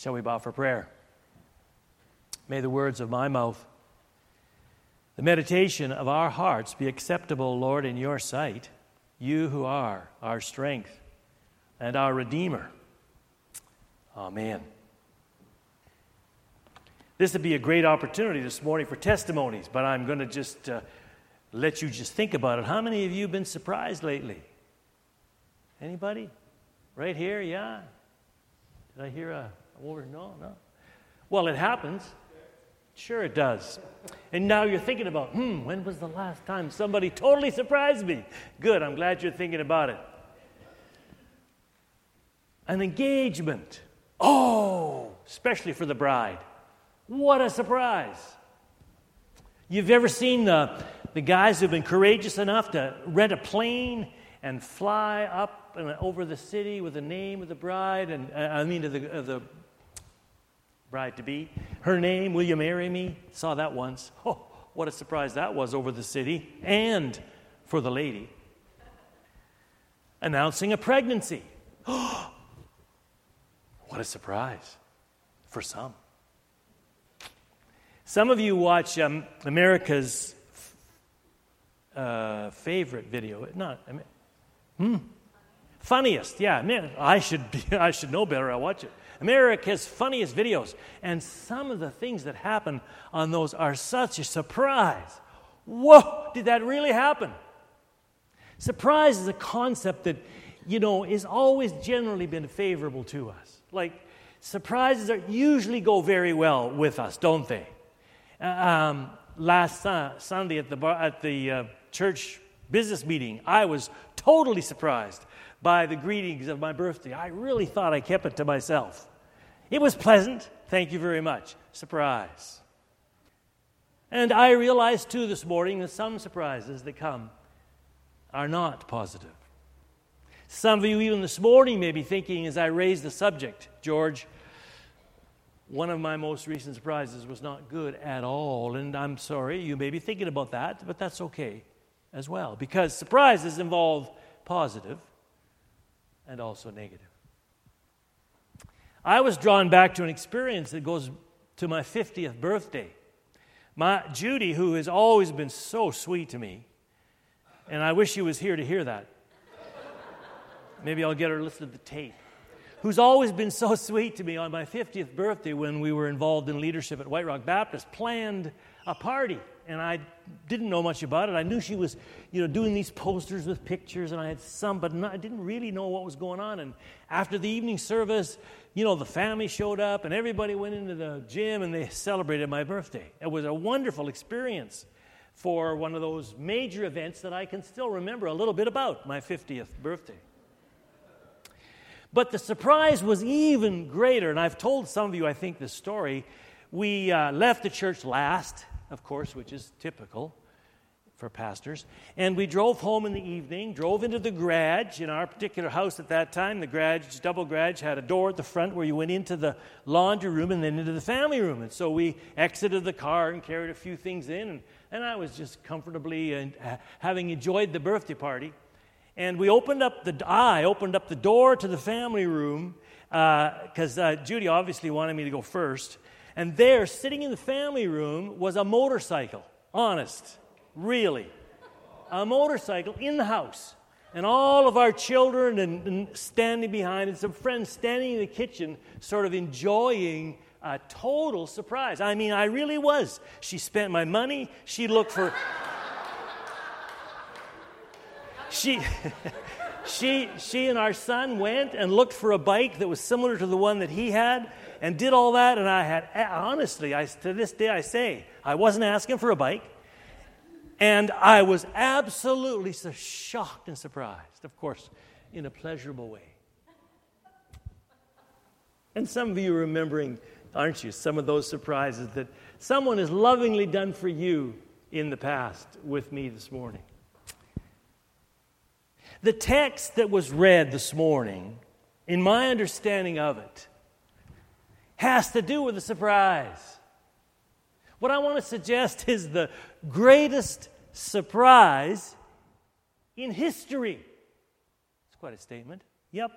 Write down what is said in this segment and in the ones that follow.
Shall we bow for prayer? May the words of my mouth, the meditation of our hearts be acceptable, Lord, in your sight, you who are our strength and our Redeemer. Amen. This would be a great opportunity this morning for testimonies, but I'm going to just let you just think about it. How many of you have been surprised lately? Anybody? Right here? Yeah. Did I hear a word? No. Well, it happens. Sure it does. And now you're thinking about, when was the last time somebody totally surprised me? Good, I'm glad you're thinking about it. An engagement. Oh, especially for the bride. What a surprise. You've ever seen the guys who've been courageous enough to rent a plane and fly up and over the city with the name of the bride, and of the bride-to-be, her name, will you marry me? Saw that once. Oh, what a surprise that was over the city and for the lady. Announcing a pregnancy. Oh, what a surprise for some. Some of you watch America's favorite video. Funniest. Yeah, man, I should know better. I watch it. America's funniest videos. And some of the things that happen on those are such a surprise. Whoa, did that really happen? Surprise is a concept that, is always generally been favorable to us. Like, surprises usually go very well with us, don't they? Last Sunday at the church business meeting, I was totally surprised by the greetings of my birthday. I really thought I kept it to myself. It was pleasant. Thank you very much. Surprise. And I realized, too, this morning that some surprises that come are not positive. Some of you even this morning may be thinking, as I raised the subject, George, one of my most recent surprises was not good at all. And I'm sorry, you may be thinking about that, but that's okay as well. Because surprises involve positive and also negative. I was drawn back to an experience that goes to my 50th birthday. My Judy, who has always been so sweet to me, and I wish she was here to hear that. Maybe I'll get her to listen to the tape. Who's always been so sweet to me on my 50th birthday when we were involved in leadership at White Rock Baptist, planned a party. And I didn't know much about it. I knew she was, doing these posters with pictures, and I had some, but I didn't really know what was going on. And after the evening service, the family showed up, and everybody went into the gym, and they celebrated my birthday. It was a wonderful experience for one of those major events that I can still remember a little bit about, my 50th birthday. But the surprise was even greater, and I've told some of you, I think, this story. We left the church last, of course, which is typical for pastors. And we drove home in the evening, drove into the garage in our particular house at that time. The garage, double garage, had a door at the front where you went into the laundry room and then into the family room. And so we exited the car and carried a few things in. And I was just comfortably having enjoyed the birthday party. And we opened up the door to the family room because Judy obviously wanted me to go first. And there, sitting in the family room, was a motorcycle. Honest. Really. A motorcycle in the house. And all of our children and standing behind, and some friends standing in the kitchen, sort of enjoying a total surprise. I mean, I really was. She spent my money. She looked for... She and our son went and looked for a bike that was similar to the one that he had and did all that, and I had, honestly, to this day I say, I wasn't asking for a bike, and I was absolutely so shocked and surprised, of course, in a pleasurable way. And some of you are remembering, aren't you, some of those surprises that someone has lovingly done for you in the past with me this morning. The text that was read this morning, in my understanding of it, has to do with a surprise. What I want to suggest is the greatest surprise in history. It's quite a statement. Yep.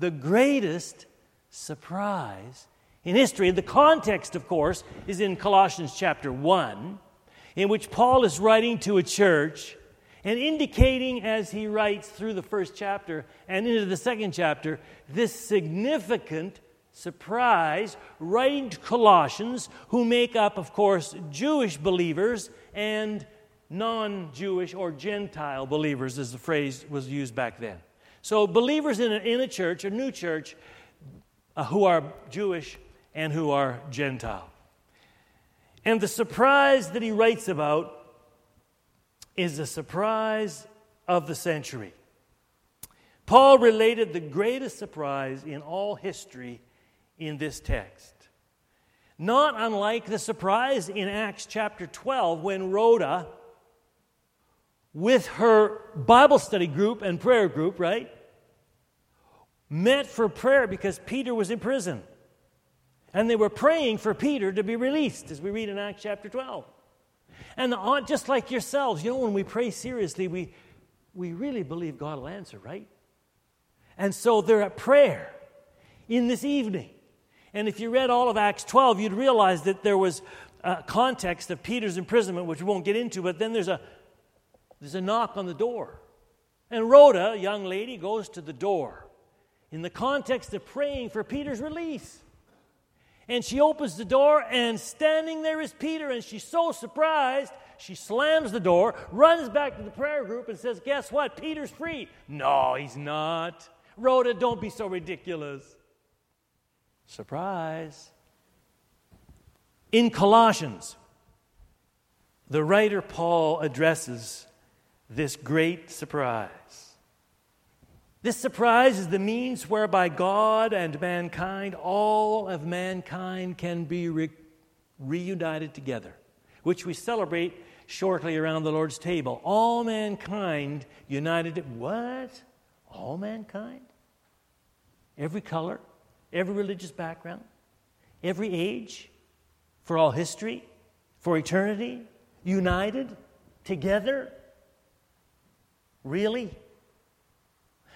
The greatest surprise in history. The context, of course, is in Colossians chapter 1, in which Paul is writing to a church and indicating, as he writes through the first chapter and into the second chapter, this significant surprise, writing to Colossians, who make up, of course, Jewish believers and non-Jewish or Gentile believers, as the phrase was used back then. So believers in a church, a new church, who are Jewish and who are Gentile. And the surprise that he writes about is the surprise of the century. Paul related the greatest surprise in all history in this text. Not unlike the surprise in Acts chapter 12 when Rhoda, with her Bible study group and prayer group, right, met for prayer because Peter was in prison. And they were praying for Peter to be released, as we read in Acts chapter 12. And just like yourselves, you know, when we pray seriously, we really believe God will answer, right? And so they're at prayer in this evening. And if you read all of Acts 12, you'd realize that there was a context of Peter's imprisonment, which we won't get into, but then there's a knock on the door. And Rhoda, a young lady, goes to the door in the context of praying for Peter's release. And she opens the door, and standing there is Peter, and she's so surprised, she slams the door, runs back to the prayer group, and says, "Guess what? Peter's free." "No, he's not. Rhoda, don't be so ridiculous." Surprise. In Colossians, the writer Paul addresses this great surprise. This surprise is the means whereby God and mankind, all of mankind, can be reunited together, which we celebrate shortly around the Lord's table. All mankind united. What? All mankind? Every color, every religious background, every age, for all history, for eternity, united together? Really?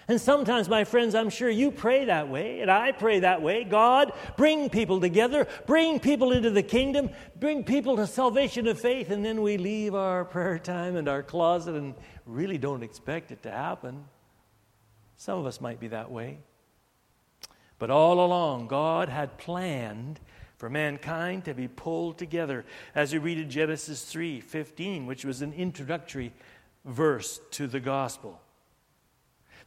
And sometimes, my friends, I'm sure you pray that way, and I pray that way. God, bring people together, bring people into the kingdom, bring people to salvation of faith, and then we leave our prayer time and our closet and really don't expect it to happen. Some of us might be that way. But all along, God had planned for mankind to be pulled together, as we read in Genesis 3:15, which was an introductory verse to the gospel.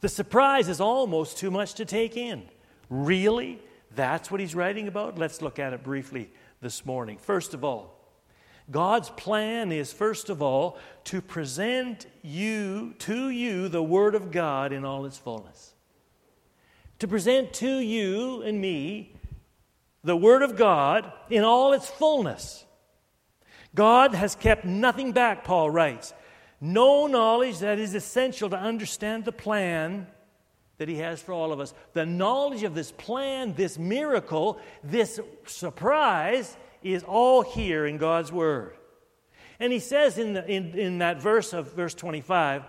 The surprise is almost too much to take in. Really? That's what he's writing about? Let's look at it briefly this morning. First of all, God's plan is, first of all, to present to you the Word of God in all its fullness. To present to you and me the Word of God in all its fullness. God has kept nothing back, Paul writes. No knowledge that is essential to understand the plan that He has for all of us. The knowledge of this plan, this miracle, this surprise is all here in God's Word. And he says in that verse of verse 25,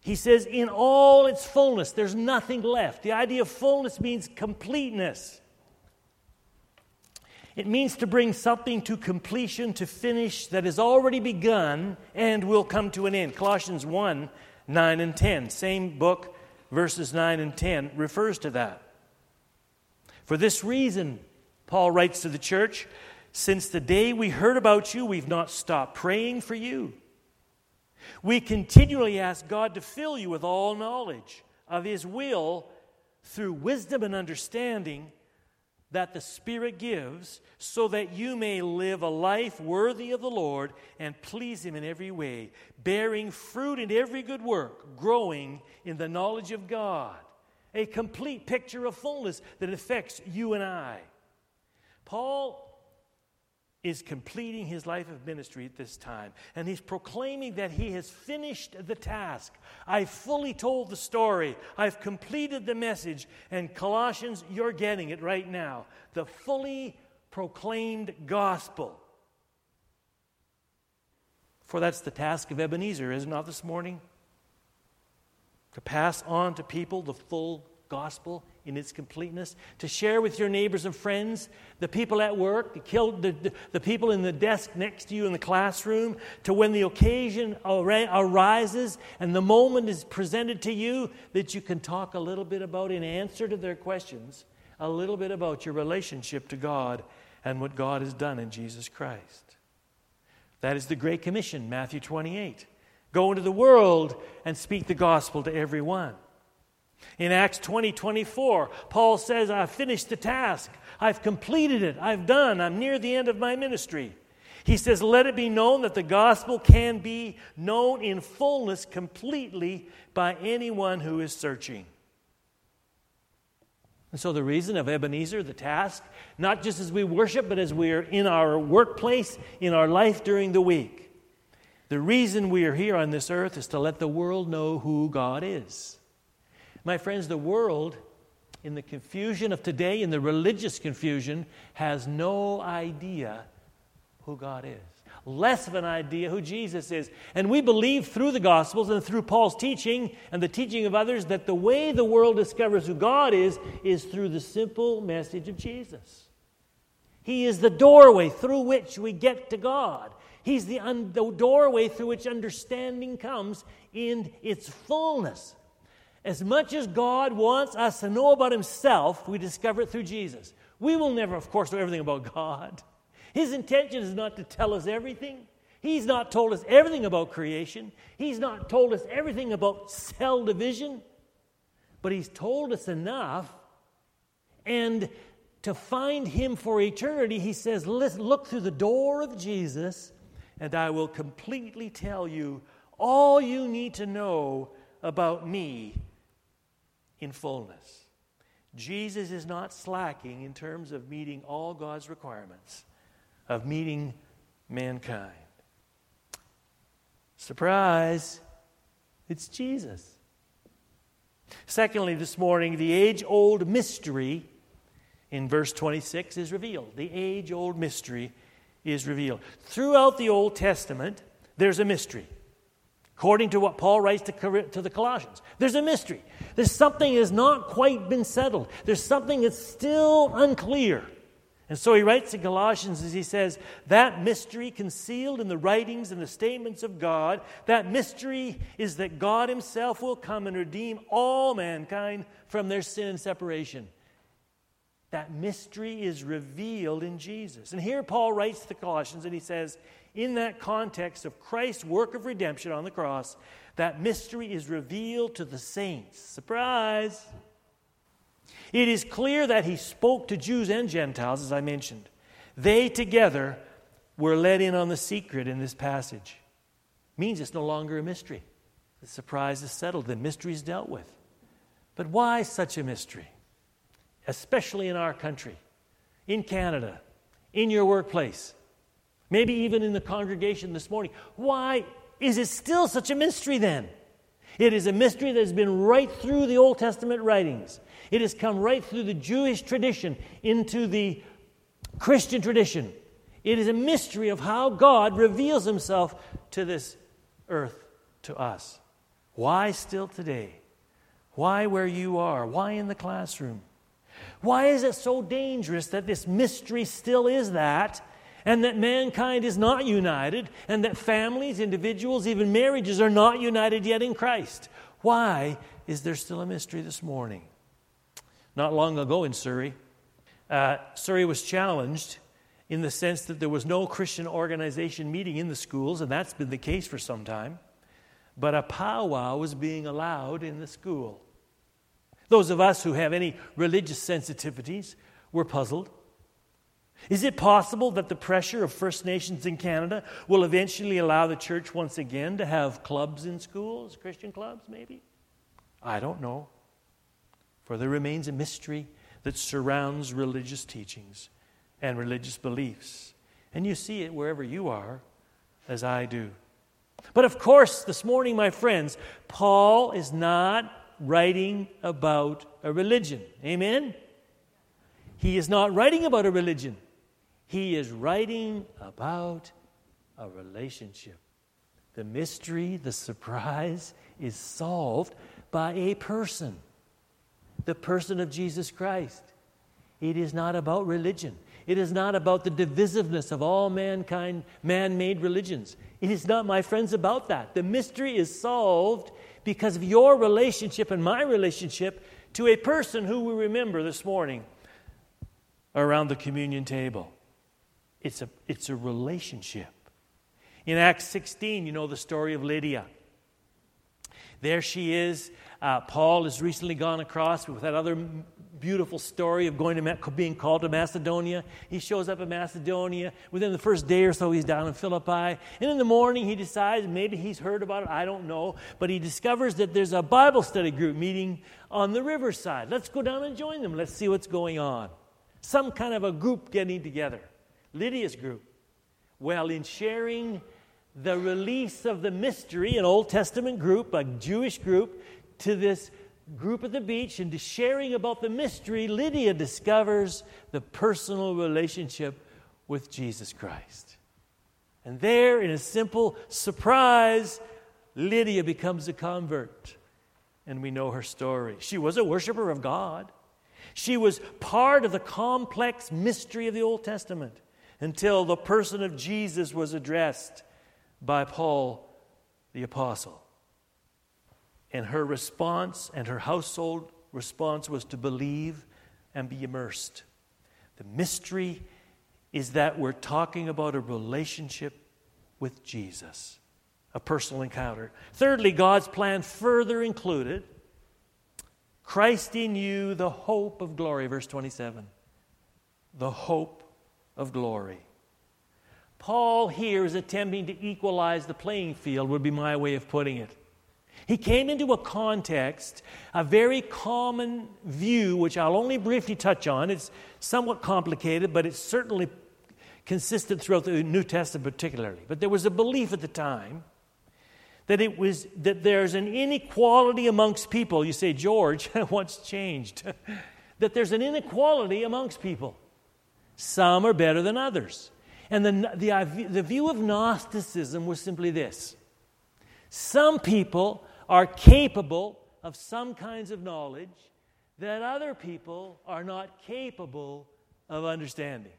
he says, in all its fullness, there's nothing left. The idea of fullness means completeness. It means to bring something to completion, to finish, that has already begun and will come to an end. Colossians 1, 9 and 10, same book, verses 9 and 10, refers to that. For this reason, Paul writes to the church, since the day we heard about you, we've not stopped praying for you. We continually ask God to fill you with all knowledge of His will through wisdom and understanding that the Spirit gives, so that you may live a life worthy of the Lord and please Him in every way, bearing fruit in every good work, growing in the knowledge of God. A complete picture of fullness that affects you and I. Paul is completing his life of ministry at this time, and he's proclaiming that he has finished the task. I've fully told the story. I've completed the message. And Colossians, you're getting it right now. The fully proclaimed gospel. For that's the task of Ebenezer, is it not, this morning? To pass on to people the full gospel in its completeness, to share with your neighbors and friends, the people at work, the people in the desk next to you in the classroom, to when the occasion arises and the moment is presented to you, that you can talk a little bit about, in answer to their questions, a little bit about your relationship to God and what God has done in Jesus Christ. That is the Great Commission, Matthew 28. Go into the world and speak the gospel to everyone. In Acts 20:24, Paul says, I've finished the task. I've completed it. I've done. I'm near the end of my ministry. He says, let it be known that the gospel can be known in fullness completely by anyone who is searching. And so the reason of Ebenezer, the task, not just as we worship, but as we are in our workplace, in our life during the week. The reason we are here on this earth is to let the world know who God is. My friends, the world, in the confusion of today, in the religious confusion, has no idea who God is. Less of an idea who Jesus is. And we believe through the Gospels and through Paul's teaching and the teaching of others that the way the world discovers who God is through the simple message of Jesus. He is the doorway through which we get to God. He's the doorway through which understanding comes in its fullness. As much as God wants us to know about Himself, we discover it through Jesus. We will never, of course, know everything about God. His intention is not to tell us everything. He's not told us everything about creation. He's not told us everything about cell division. But He's told us enough. And to find Him for eternity, He says, look through the door of Jesus, and I will completely tell you all you need to know about me in fullness. Jesus is not slacking in terms of meeting all God's requirements, of meeting mankind. Surprise, it's Jesus. Secondly, this morning, the age-old mystery in verse 26 is revealed. The age-old mystery is revealed. Throughout the Old Testament, there's a mystery. According to what Paul writes to the Colossians, there's a mystery. There's something that has not quite been settled. There's something that's still unclear. And so he writes to Colossians as he says, that mystery concealed in the writings and the statements of God, that mystery is that God Himself will come and redeem all mankind from their sin and separation. That mystery is revealed in Jesus. And here Paul writes to the Colossians and he says, in that context of Christ's work of redemption on the cross, that mystery is revealed to the saints. Surprise! It is clear that He spoke to Jews and Gentiles, as I mentioned. They together were let in on the secret in this passage. It means it's no longer a mystery. The surprise is settled. The mystery is dealt with. But why such a mystery? Especially in our country, in Canada, in your workplace, maybe even in the congregation this morning. Why is it still such a mystery then? It is a mystery that has been right through the Old Testament writings. It has come right through the Jewish tradition into the Christian tradition. It is a mystery of how God reveals Himself to this earth, to us. Why still today? Why where you are? Why in the classroom? Why is it so dangerous that this mystery still is that, and that mankind is not united, and that families, individuals, even marriages are not united yet in Christ? Why is there still a mystery this morning? Not long ago in Surrey, Surrey was challenged in the sense that there was no Christian organization meeting in the schools, and that's been the case for some time, but a powwow was being allowed in the school. Those of us who have any religious sensitivities were puzzled. Is it possible that the pressure of First Nations in Canada will eventually allow the church once again to have clubs in schools, Christian clubs maybe? I don't know. For there remains a mystery that surrounds religious teachings and religious beliefs. And you see it wherever you are, as I do. But of course, this morning, my friends, Paul is not writing about a religion. Amen? He is not writing about a religion. He is writing about a relationship. The mystery, the surprise, is solved by a person. the person of Jesus Christ. It is not about religion. It is not about the divisiveness of all mankind, man-made religions. It is not, my friends, about that. The mystery is solved because of your relationship and my relationship to a person who we remember this morning around the communion table. It's a relationship. In Acts 16, you know the story of Lydia. There she is. Paul has recently gone across with that other beautiful story of going to being called to Macedonia. He shows up in Macedonia. Within the first day or so, he's down in Philippi. And in the morning, he decides, maybe he's heard about it, I don't know, but he discovers that there's a Bible study group meeting on the riverside. Let's go down and join them. Let's see what's going on. Some kind of a group getting together. Lydia's group. Well, in sharing the release of the mystery, an Old Testament group, a Jewish group, to this group at the beach and to sharing about the mystery, Lydia discovers the personal relationship with Jesus Christ. And there, in a simple surprise, Lydia becomes a convert. And we know her story. She was a worshiper of God. She was part of the complex mystery of the Old Testament until the person of Jesus was addressed by Paul the Apostle. And her response and her household response was to believe and be immersed. The mystery is that we're talking about a relationship with Jesus, a personal encounter. Thirdly, God's plan further included Christ in you, the hope of glory, verse 27. The hope of glory. Paul here is attempting to equalize the playing field, would be my way of putting it. He came into a context, a very common view, which I'll only briefly touch on. It's somewhat complicated, but it's certainly consistent throughout the New Testament particularly. But there was a belief at the time that there's an inequality amongst people. You say, George, what's changed? That there's an inequality amongst people. Some are better than others. And the view of Gnosticism was simply this. Some people are capable of some kinds of knowledge that other people are not capable of understanding.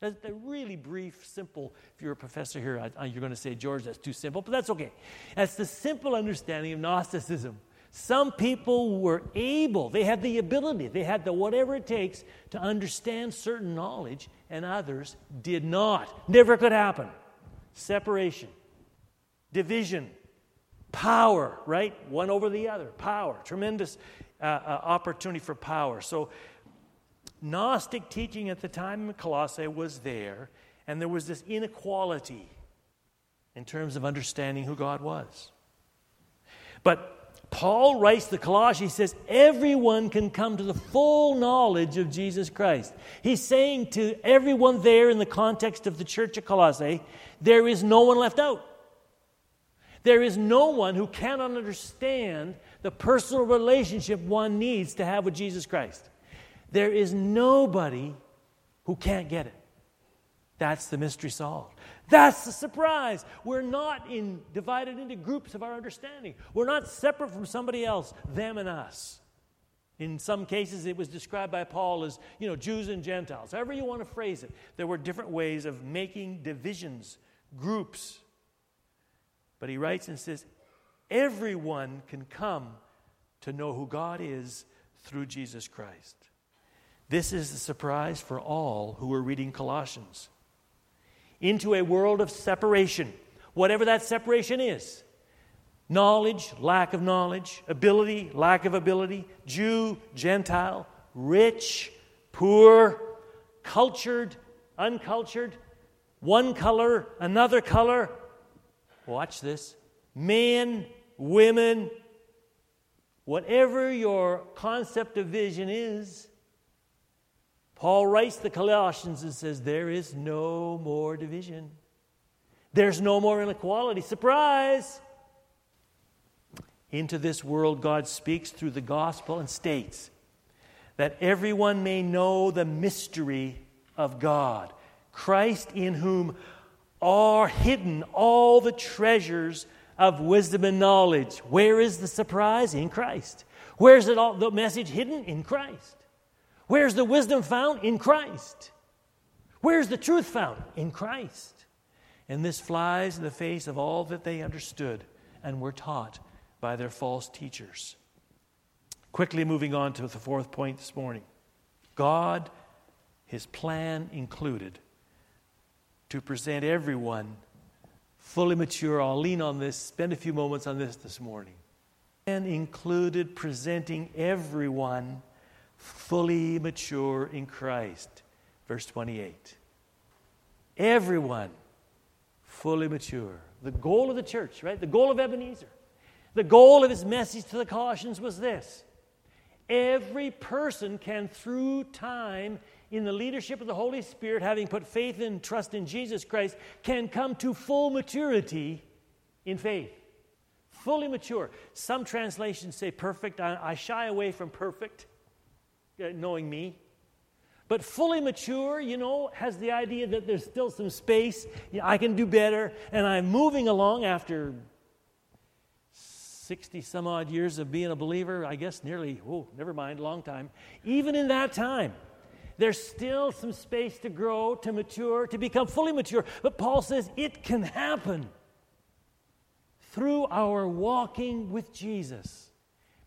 That's a really brief, simple, if you're a professor here, you're going to say, George, that's too simple, but that's okay. That's the simple understanding of Gnosticism. Some people were able, they had the ability, they had the whatever it takes to understand certain knowledge, and others did not. Never could happen. Separation. Division. Power, right? One over the other. Power. Tremendous opportunity for power. So, Gnostic teaching at the time in Colossae was there, and there was this inequality in terms of understanding who God was. But Paul writes to the Colossians, he says, everyone can come to the full knowledge of Jesus Christ. He's saying to everyone there in the context of the church of Colossae, there is no one left out. There is no one who cannot understand the personal relationship one needs to have with Jesus Christ. There is nobody who can't get it. That's the mystery solved. That's the surprise. We're not divided into groups of our understanding. We're not separate from somebody else, them and us. In some cases, it was described by Paul as, Jews and Gentiles. However you want to phrase it, there were different ways of making divisions, groups. But he writes and says, everyone can come to know who God is through Jesus Christ. This is the surprise for all who are reading Colossians. Into a world of separation, whatever that separation is. Knowledge, lack of knowledge, ability, lack of ability, Jew, Gentile, rich, poor, cultured, uncultured, one color, another color. Watch this. Men, women, whatever your concept of vision is, Paul writes the Colossians and says, there is no more division. There's no more inequality. Surprise! Into this world, God speaks through the gospel and states that everyone may know the mystery of God, Christ in whom are hidden all the treasures of wisdom and knowledge. Where is the surprise? In Christ. Where's the message hidden? In Christ. Where's the wisdom found? In Christ. Where's the truth found? In Christ. And this flies in the face of all that they understood and were taught by their false teachers. Quickly moving on to the fourth point this morning. God, His plan included, to present everyone fully mature. I'll lean on this, spend a few moments on this morning. And included presenting everyone fully mature in Christ. Verse 28. Everyone fully mature. The goal of the church, right? The goal of Ebenezer. The goal of his message to the Colossians was this. Every person can, through time, in the leadership of the Holy Spirit, having put faith and trust in Jesus Christ, can come to full maturity in faith. Fully mature. Some translations say perfect. I shy away from perfect, knowing me. But fully mature, has the idea that there's still some space. I can do better, and I'm moving along after 60-some-odd years of being a believer, I guess nearly, long time. Even in that time, there's still some space to grow, to mature, to become fully mature. But Paul says it can happen through our walking with Jesus,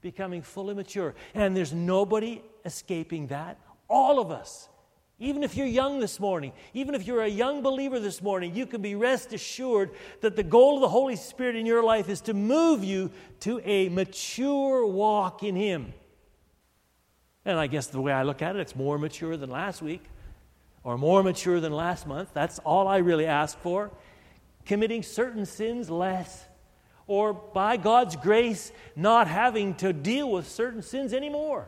becoming fully mature. And there's nobody escaping that. All of us, even if you're young this morning, even if you're a young believer this morning, you can be rest assured that the goal of the Holy Spirit in your life is to move you to a mature walk in Him. And I guess the way I look at it, it's more mature than last week or more mature than last month. That's all I really ask for. Committing certain sins less, or by God's grace, not having to deal with certain sins anymore.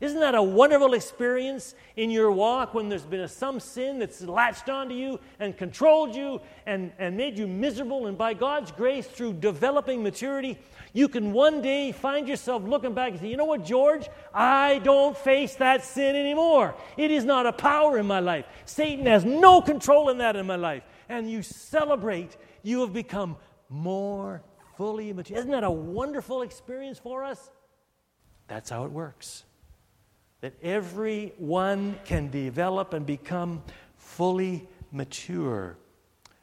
Isn't that a wonderful experience in your walk when there's been some sin that's latched onto you and controlled you and made you miserable? And by God's grace, through developing maturity, you can one day find yourself looking back and say, you know what, George? I don't face that sin anymore. It is not a power in my life. Satan has no control in that in my life. And you celebrate, you have become more fully mature. Isn't that a wonderful experience for us? That's how it works. That everyone can develop and become fully mature.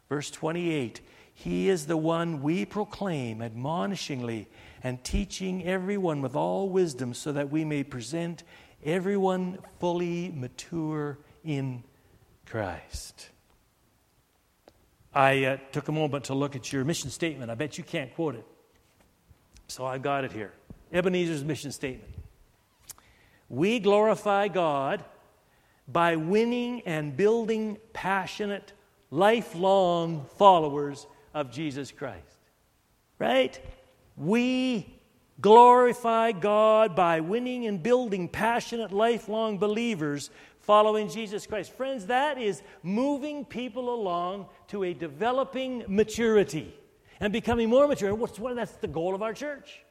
Verse 28, He is the one we proclaim, admonishingly and teaching everyone with all wisdom, so that we may present everyone fully mature in Christ. I took a moment to look at your mission statement. I bet you can't quote it. So I've got it here. Ebenezer's mission statement. We glorify God by winning and building passionate, lifelong followers of Jesus Christ. Right? We glorify God by winning and building passionate, lifelong believers following Jesus Christ. Friends, that is moving people along to a developing maturity and becoming more mature. That's the goal of our church.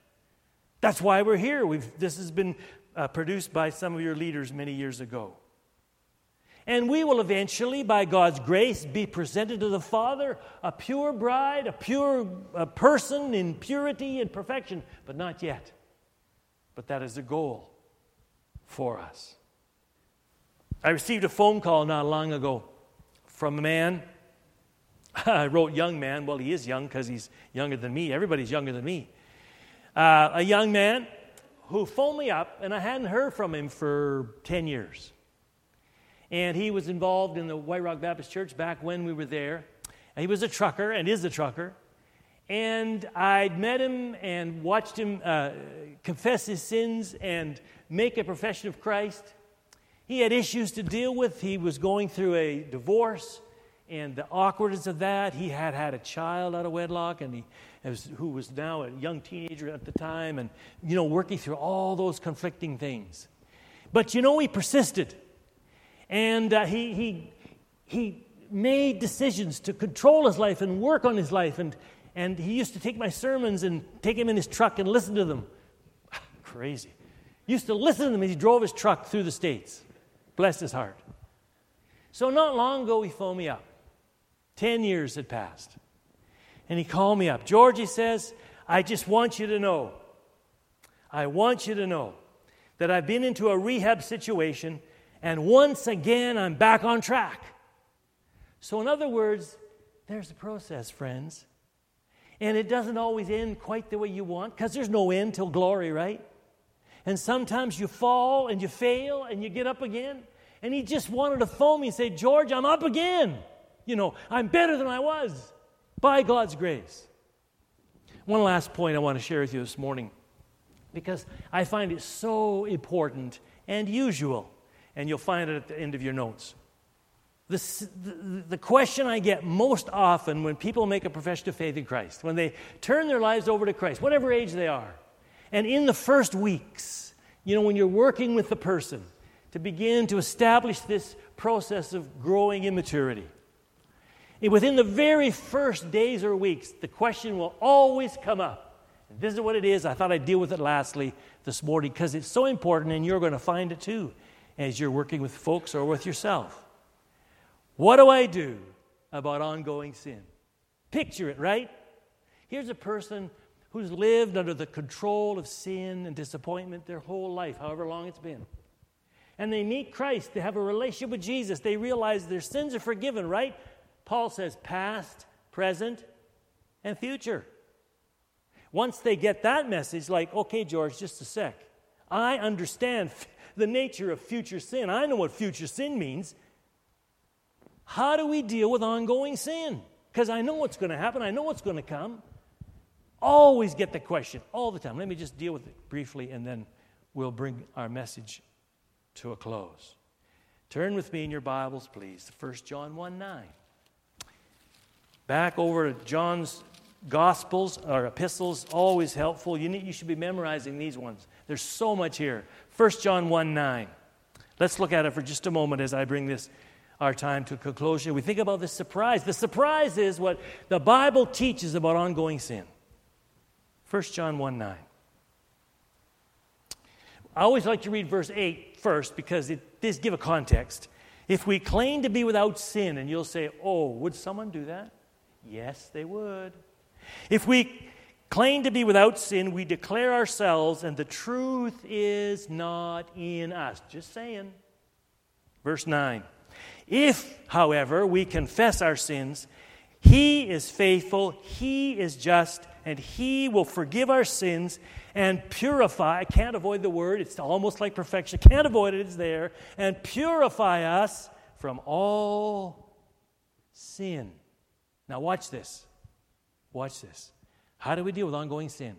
That's why we're here. This has been produced by some of your leaders many years ago. And we will eventually, by God's grace, be presented to the Father, a pure bride, a pure person in purity and perfection, but not yet. But that is the goal for us. I received a phone call not long ago from a man. I wrote young man. Well, he is young because he's younger than me. Everybody's younger than me. A young man who phoned me up, and I hadn't heard from him for 10 years. And he was involved in the White Rock Baptist Church back when we were there. And he was a trucker, and is a trucker. And I'd met him and watched him confess his sins and make a profession of Christ. He had issues to deal with. He was going through a divorce and the awkwardness of that. He had had a child out of wedlock, and who was now a young teenager at the time, and, working through all those conflicting things. But, he persisted. And he made decisions to control his life and work on his life. And he used to take my sermons and take him in his truck and listen to them. Crazy. Used to listen to them as he drove his truck through the States. Bless his heart. So not long ago, he phoned me up. 10 years had passed. And he called me up. George, he says, I just want you to know, I want you to know that I've been into a rehab situation, and once again, I'm back on track. So in other words, there's a process, friends. And it doesn't always end quite the way you want, because there's no end till glory, right? And sometimes you fall and you fail and you get up again. And he just wanted to phone me and say, George, I'm up again. You know, I'm better than I was by God's grace. One last point I want to share with you this morning, because I find it so important and usual. And you'll find it at the end of your notes. The question I get most often when people make a profession of faith in Christ, when they turn their lives over to Christ, whatever age they are, and in the first weeks, you know, when you're working with the person to begin to establish this process of growing in maturity, within the very first days or weeks, the question will always come up. And this is what it is. I thought I'd deal with it lastly this morning because it's so important, and you're going to find it too as you're working with folks or with yourself. What do I do about ongoing sin? Picture it, right? Here's a person who's lived under the control of sin and disappointment their whole life, however long it's been. And they meet Christ. They have a relationship with Jesus. They realize their sins are forgiven, right? Paul says past, present, and future. Once they get that message, like, okay, George, just a sec. I understand the nature of future sin. I know what future sin means. How do we deal with ongoing sin? Because I know what's going to happen. I know what's going to come. Always get the question all the time. Let me just deal with it briefly, and then we'll bring our message to a close. Turn with me in your Bibles, please, to 1 John 1:9. Back over to John's Gospels or epistles, always helpful. You should be memorizing these ones. There's so much here. 1 John 1:9. Let's look at it for just a moment as I bring this our time to conclusion. We think about the surprise. The surprise is what the Bible teaches about ongoing sin. 1 John 1:9. I always like to read verse 8 first because it does give a context. If we claim to be without sin, and you'll say, oh, would someone do that? Yes, they would. If we claim to be without sin, we declare ourselves, and the truth is not in us. Just saying. Verse 9. If, however, we confess our sins, He is faithful, He is just, and He will forgive our sins and purify. I can't avoid the word. It's almost like perfection. Can't avoid it. It's there. And purify us from all sin. Now watch this. Watch this. How do we deal with ongoing sin?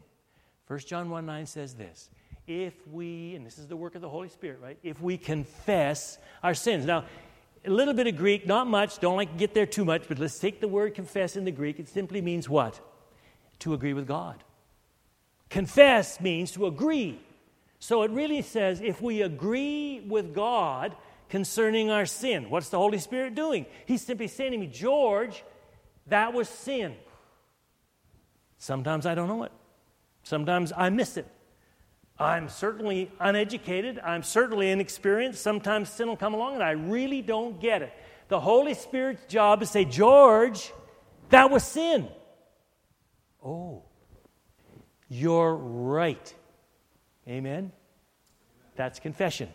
1 John 1:9 says this. If we, and this is the work of the Holy Spirit, right? If we confess our sins. Now, a little bit of Greek, not much, don't like to get there too much, but let's take the word confess in the Greek. It simply means what? To agree with God. Confess means to agree. So it really says if we agree with God concerning our sin, what's the Holy Spirit doing? He's simply saying to me, George, that was sin. Sometimes I don't know it. Sometimes I miss it. I'm certainly uneducated. I'm certainly inexperienced. Sometimes sin will come along and I really don't get it. The Holy Spirit's job is to say, George, that was sin. Oh, you're right. Amen? That's confession.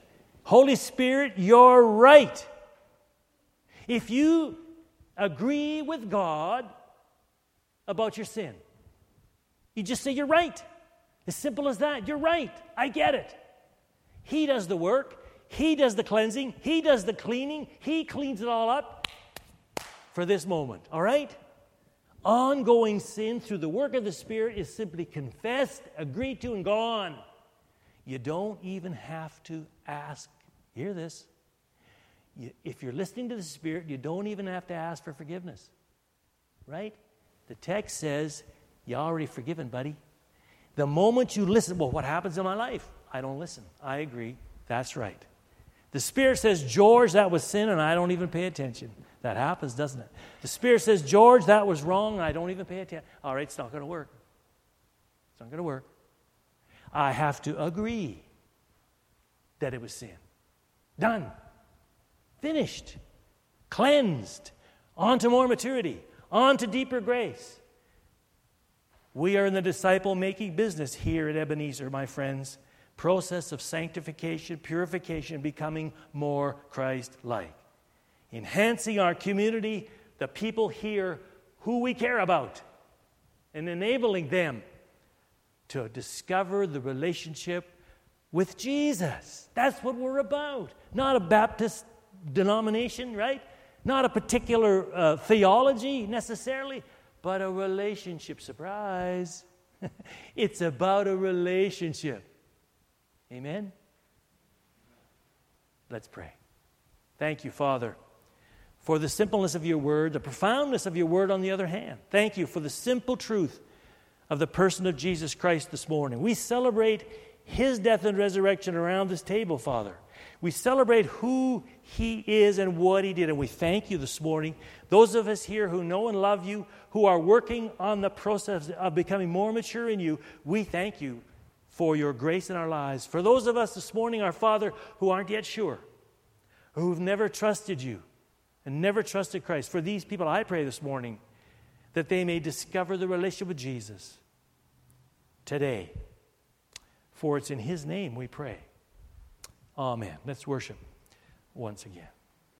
Holy Spirit, you're right. If you agree with God about your sin, you just say, you're right. As simple as that. You're right. I get it. He does the work. He does the cleansing. He does the cleaning. He cleans it all up for this moment. All right? Ongoing sin through the work of the Spirit is simply confessed, agreed to, and gone. You don't even have to ask. Hear this. If you're listening to the Spirit, you don't even have to ask for forgiveness. Right? The text says, you're already forgiven, buddy. The moment you listen, well, what happens in my life? I don't listen. I agree. That's right. The Spirit says, George, that was sin, and I don't even pay attention. That happens, doesn't it? The Spirit says, George, that was wrong, and I don't even pay attention. All right, it's not going to work. It's not going to work. I have to agree that it was sin. Done. Finished. Cleansed. On to more maturity. On to deeper grace. We are in the disciple-making business here at Ebenezer, my friends. Process of sanctification, purification, becoming more Christ-like. Enhancing our community, the people here who we care about, and enabling them to discover the relationship with Jesus. That's what we're about. Not a Baptist denomination, right? Not a particular theology necessarily, but a relationship. Surprise! It's about a relationship. Amen? Let's pray. Thank you, Father, for the simpleness of your word, the profoundness of your word on the other hand. Thank you for the simple truth of the person of Jesus Christ this morning. We celebrate his death and resurrection around this table, Father. We celebrate who he is and what he did, and we thank you this morning. Those of us here who know and love you, who are working on the process of becoming more mature in you, we thank you for your grace in our lives. For those of us this morning, our Father, who aren't yet sure, who've never trusted you and never trusted Christ, for these people, I pray this morning that they may discover the relationship with Jesus today. For it's in his name we pray. Amen. Let's worship once again.